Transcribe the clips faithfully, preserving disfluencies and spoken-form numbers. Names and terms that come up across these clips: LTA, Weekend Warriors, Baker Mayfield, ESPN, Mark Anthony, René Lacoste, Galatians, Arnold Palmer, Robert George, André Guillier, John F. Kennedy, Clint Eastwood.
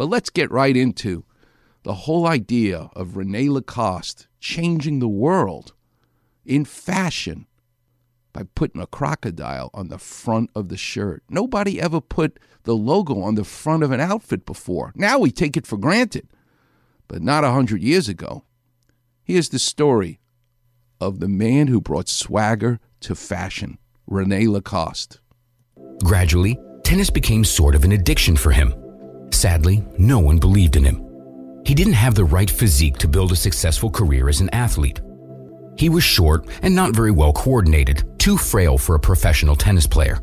But let's get right into the whole idea of René Lacoste changing the world in fashion by putting a crocodile on the front of the shirt. Nobody ever put the logo on the front of an outfit before. Now we take it for granted, but not a hundred years ago. Here's the story of the man who brought swagger to fashion, René Lacoste. Gradually, tennis became sort of an addiction for him. Sadly, no one believed in him. He didn't have the right physique to build a successful career as an athlete. He was short and not very well coordinated, too frail for a professional tennis player.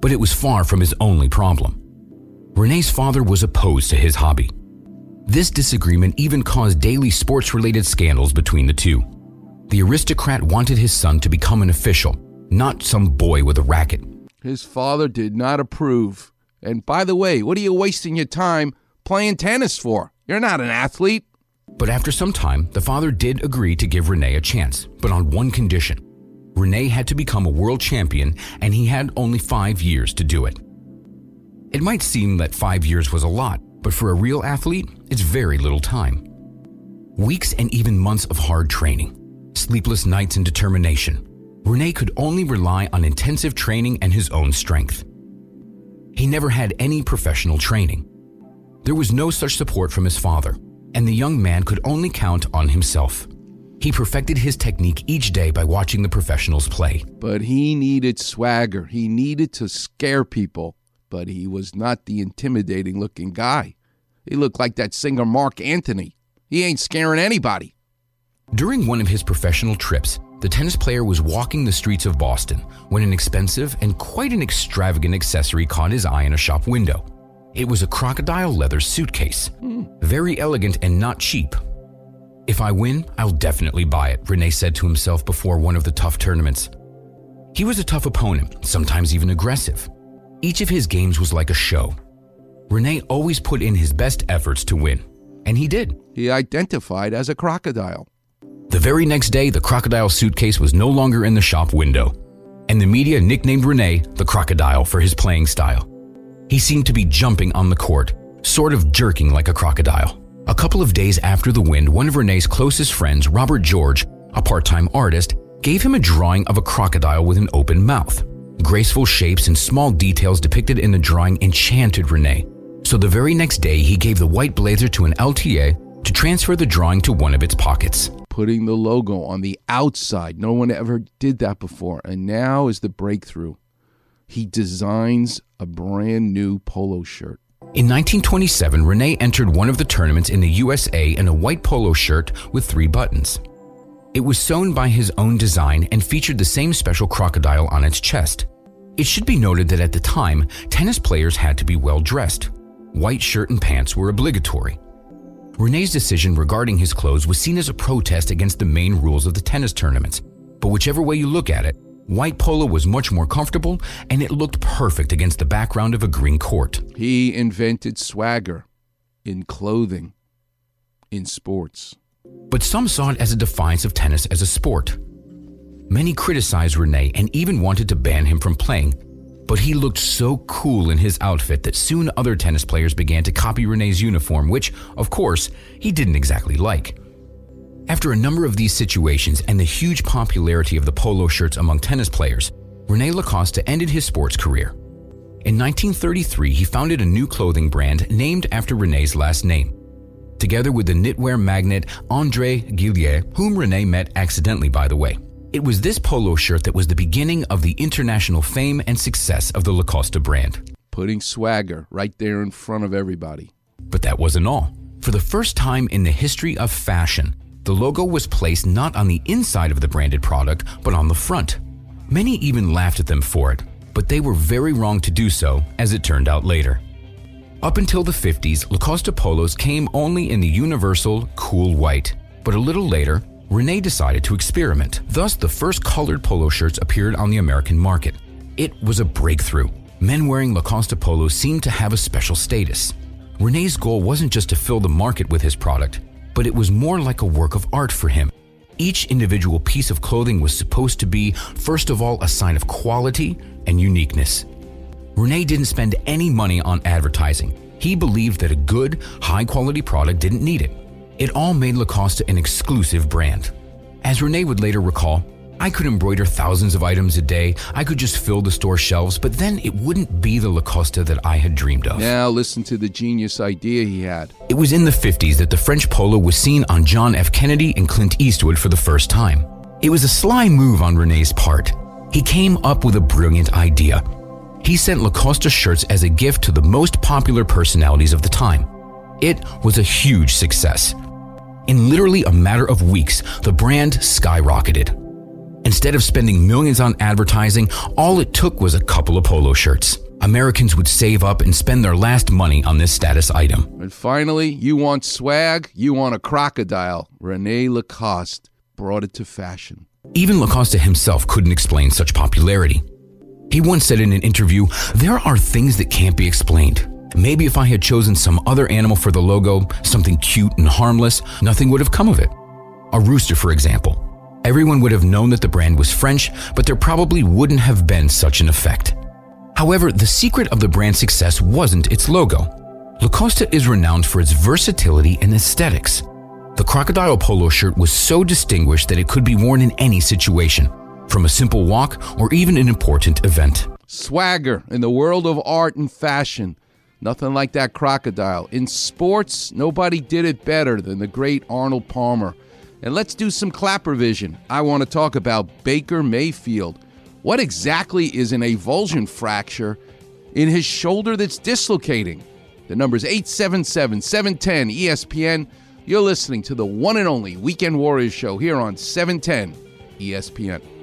But it was far from his only problem. René's father was opposed to his hobby. This disagreement even caused daily sports-related scandals between the two. The aristocrat wanted his son to become an official, not some boy with a racket. His father did not approve. And by the way, what are you wasting your time playing tennis for? You're not an athlete. But after some time, the father did agree to give René a chance, but on one condition. René had to become a world champion, and he had only five years to do it. It might seem that five years was a lot, but for a real athlete, it's very little time. Weeks and even months of hard training, sleepless nights and determination, René could only rely on intensive training and his own strength. He never had any professional training. There was no such support from his father, and the young man could only count on himself. He perfected his technique each day by watching the professionals play. But he needed swagger. He needed to scare people. But he was not the intimidating-looking guy. He looked like that singer Mark Anthony. He ain't scaring anybody. During one of his professional trips, the tennis player was walking the streets of Boston when an expensive and quite an extravagant accessory caught his eye in a shop window. It was a crocodile leather suitcase. Very elegant and not cheap. If I win, I'll definitely buy it, René said to himself before one of the tough tournaments. He was a tough opponent, sometimes even aggressive. Each of his games was like a show. René always put in his best efforts to win, and he did. He identified as a crocodile. The very next day, the crocodile suitcase was no longer in the shop window, and the media nicknamed René the crocodile for his playing style. He seemed to be jumping on the court, sort of jerking like a crocodile. A couple of days after the win, one of René's closest friends, Robert George, a part-time artist, gave him a drawing of a crocodile with an open mouth. Graceful shapes and small details depicted in the drawing enchanted René. So the very next day, he gave the white blazer to an L T A to transfer the drawing to one of its pockets. Putting the logo on the outside. No one ever did that before. And now is the breakthrough. He designs a brand new polo shirt. In nineteen twenty-seven, René entered one of the tournaments in the U S A in a white polo shirt with three buttons. It was sewn by his own design and featured the same special crocodile on its chest. It should be noted that at the time, tennis players had to be well-dressed. White shirt and pants were obligatory. René's decision regarding his clothes was seen as a protest against the main rules of the tennis tournaments, but whichever way you look at it, white polo was much more comfortable, and it looked perfect against the background of a green court. He invented swagger in clothing, in sports. But some saw it as a defiance of tennis as a sport. Many criticized René and even wanted to ban him from playing, but he looked so cool in his outfit that soon other tennis players began to copy René's uniform, which, of course, he didn't exactly like. After a number of these situations and the huge popularity of the polo shirts among tennis players, René Lacoste ended his sports career. In nineteen thirty-three, he founded a new clothing brand named after René's last name, together with the knitwear magnate André Guillier, whom René met accidentally, by the way. It was this polo shirt that was the beginning of the international fame and success of the Lacoste brand. Putting swagger right there in front of everybody. But that wasn't all. For the first time in the history of fashion, the logo was placed not on the inside of the branded product, but on the front. Many even laughed at them for it, but they were very wrong to do so, as it turned out later. Up until the fifties, Lacoste polos came only in the universal cool white, but a little later, René decided to experiment. Thus, the first colored polo shirts appeared on the American market. It was a breakthrough. Men wearing Lacoste polos seemed to have a special status. René's goal wasn't just to fill the market with his product, but it was more like a work of art for him. Each individual piece of clothing was supposed to be, first of all, a sign of quality and uniqueness. René didn't spend any money on advertising. He believed that a good, high-quality product didn't need it. It all made Lacoste an exclusive brand. As René would later recall, I could embroider thousands of items a day. I could just fill the store shelves, but then it wouldn't be the Lacoste that I had dreamed of. Now listen to the genius idea he had. It was in the fifties that the French polo was seen on John F. Kennedy and Clint Eastwood for the first time. It was a sly move on René's part. He came up with a brilliant idea. He sent Lacoste shirts as a gift to the most popular personalities of the time. It was a huge success. In literally a matter of weeks, the brand skyrocketed. Instead of spending millions on advertising, all it took was a couple of polo shirts. Americans would save up and spend their last money on this status item. And finally, you want swag, you want a crocodile. René Lacoste brought it to fashion. Even Lacoste himself couldn't explain such popularity. He once said in an interview, "There are things that can't be explained. Maybe if I had chosen some other animal for the logo, something cute and harmless, nothing would have come of it. A rooster, for example. Everyone would have known that the brand was French, but there probably wouldn't have been such an effect." However, the secret of the brand's success wasn't its logo. Lacoste is renowned for its versatility and aesthetics. The crocodile polo shirt was so distinguished that it could be worn in any situation, from a simple walk or even an important event. Swagger in the world of art and fashion. Nothing like that crocodile. In sports, nobody did it better than the great Arnold Palmer. And let's do some clap revision. I want to talk about Baker Mayfield. What exactly is an avulsion fracture in his shoulder that's dislocating? The number is eight seven seven, seven one zero, E S P N. You're listening to the one and only Weekend Warriors show here on seven ten E S P N.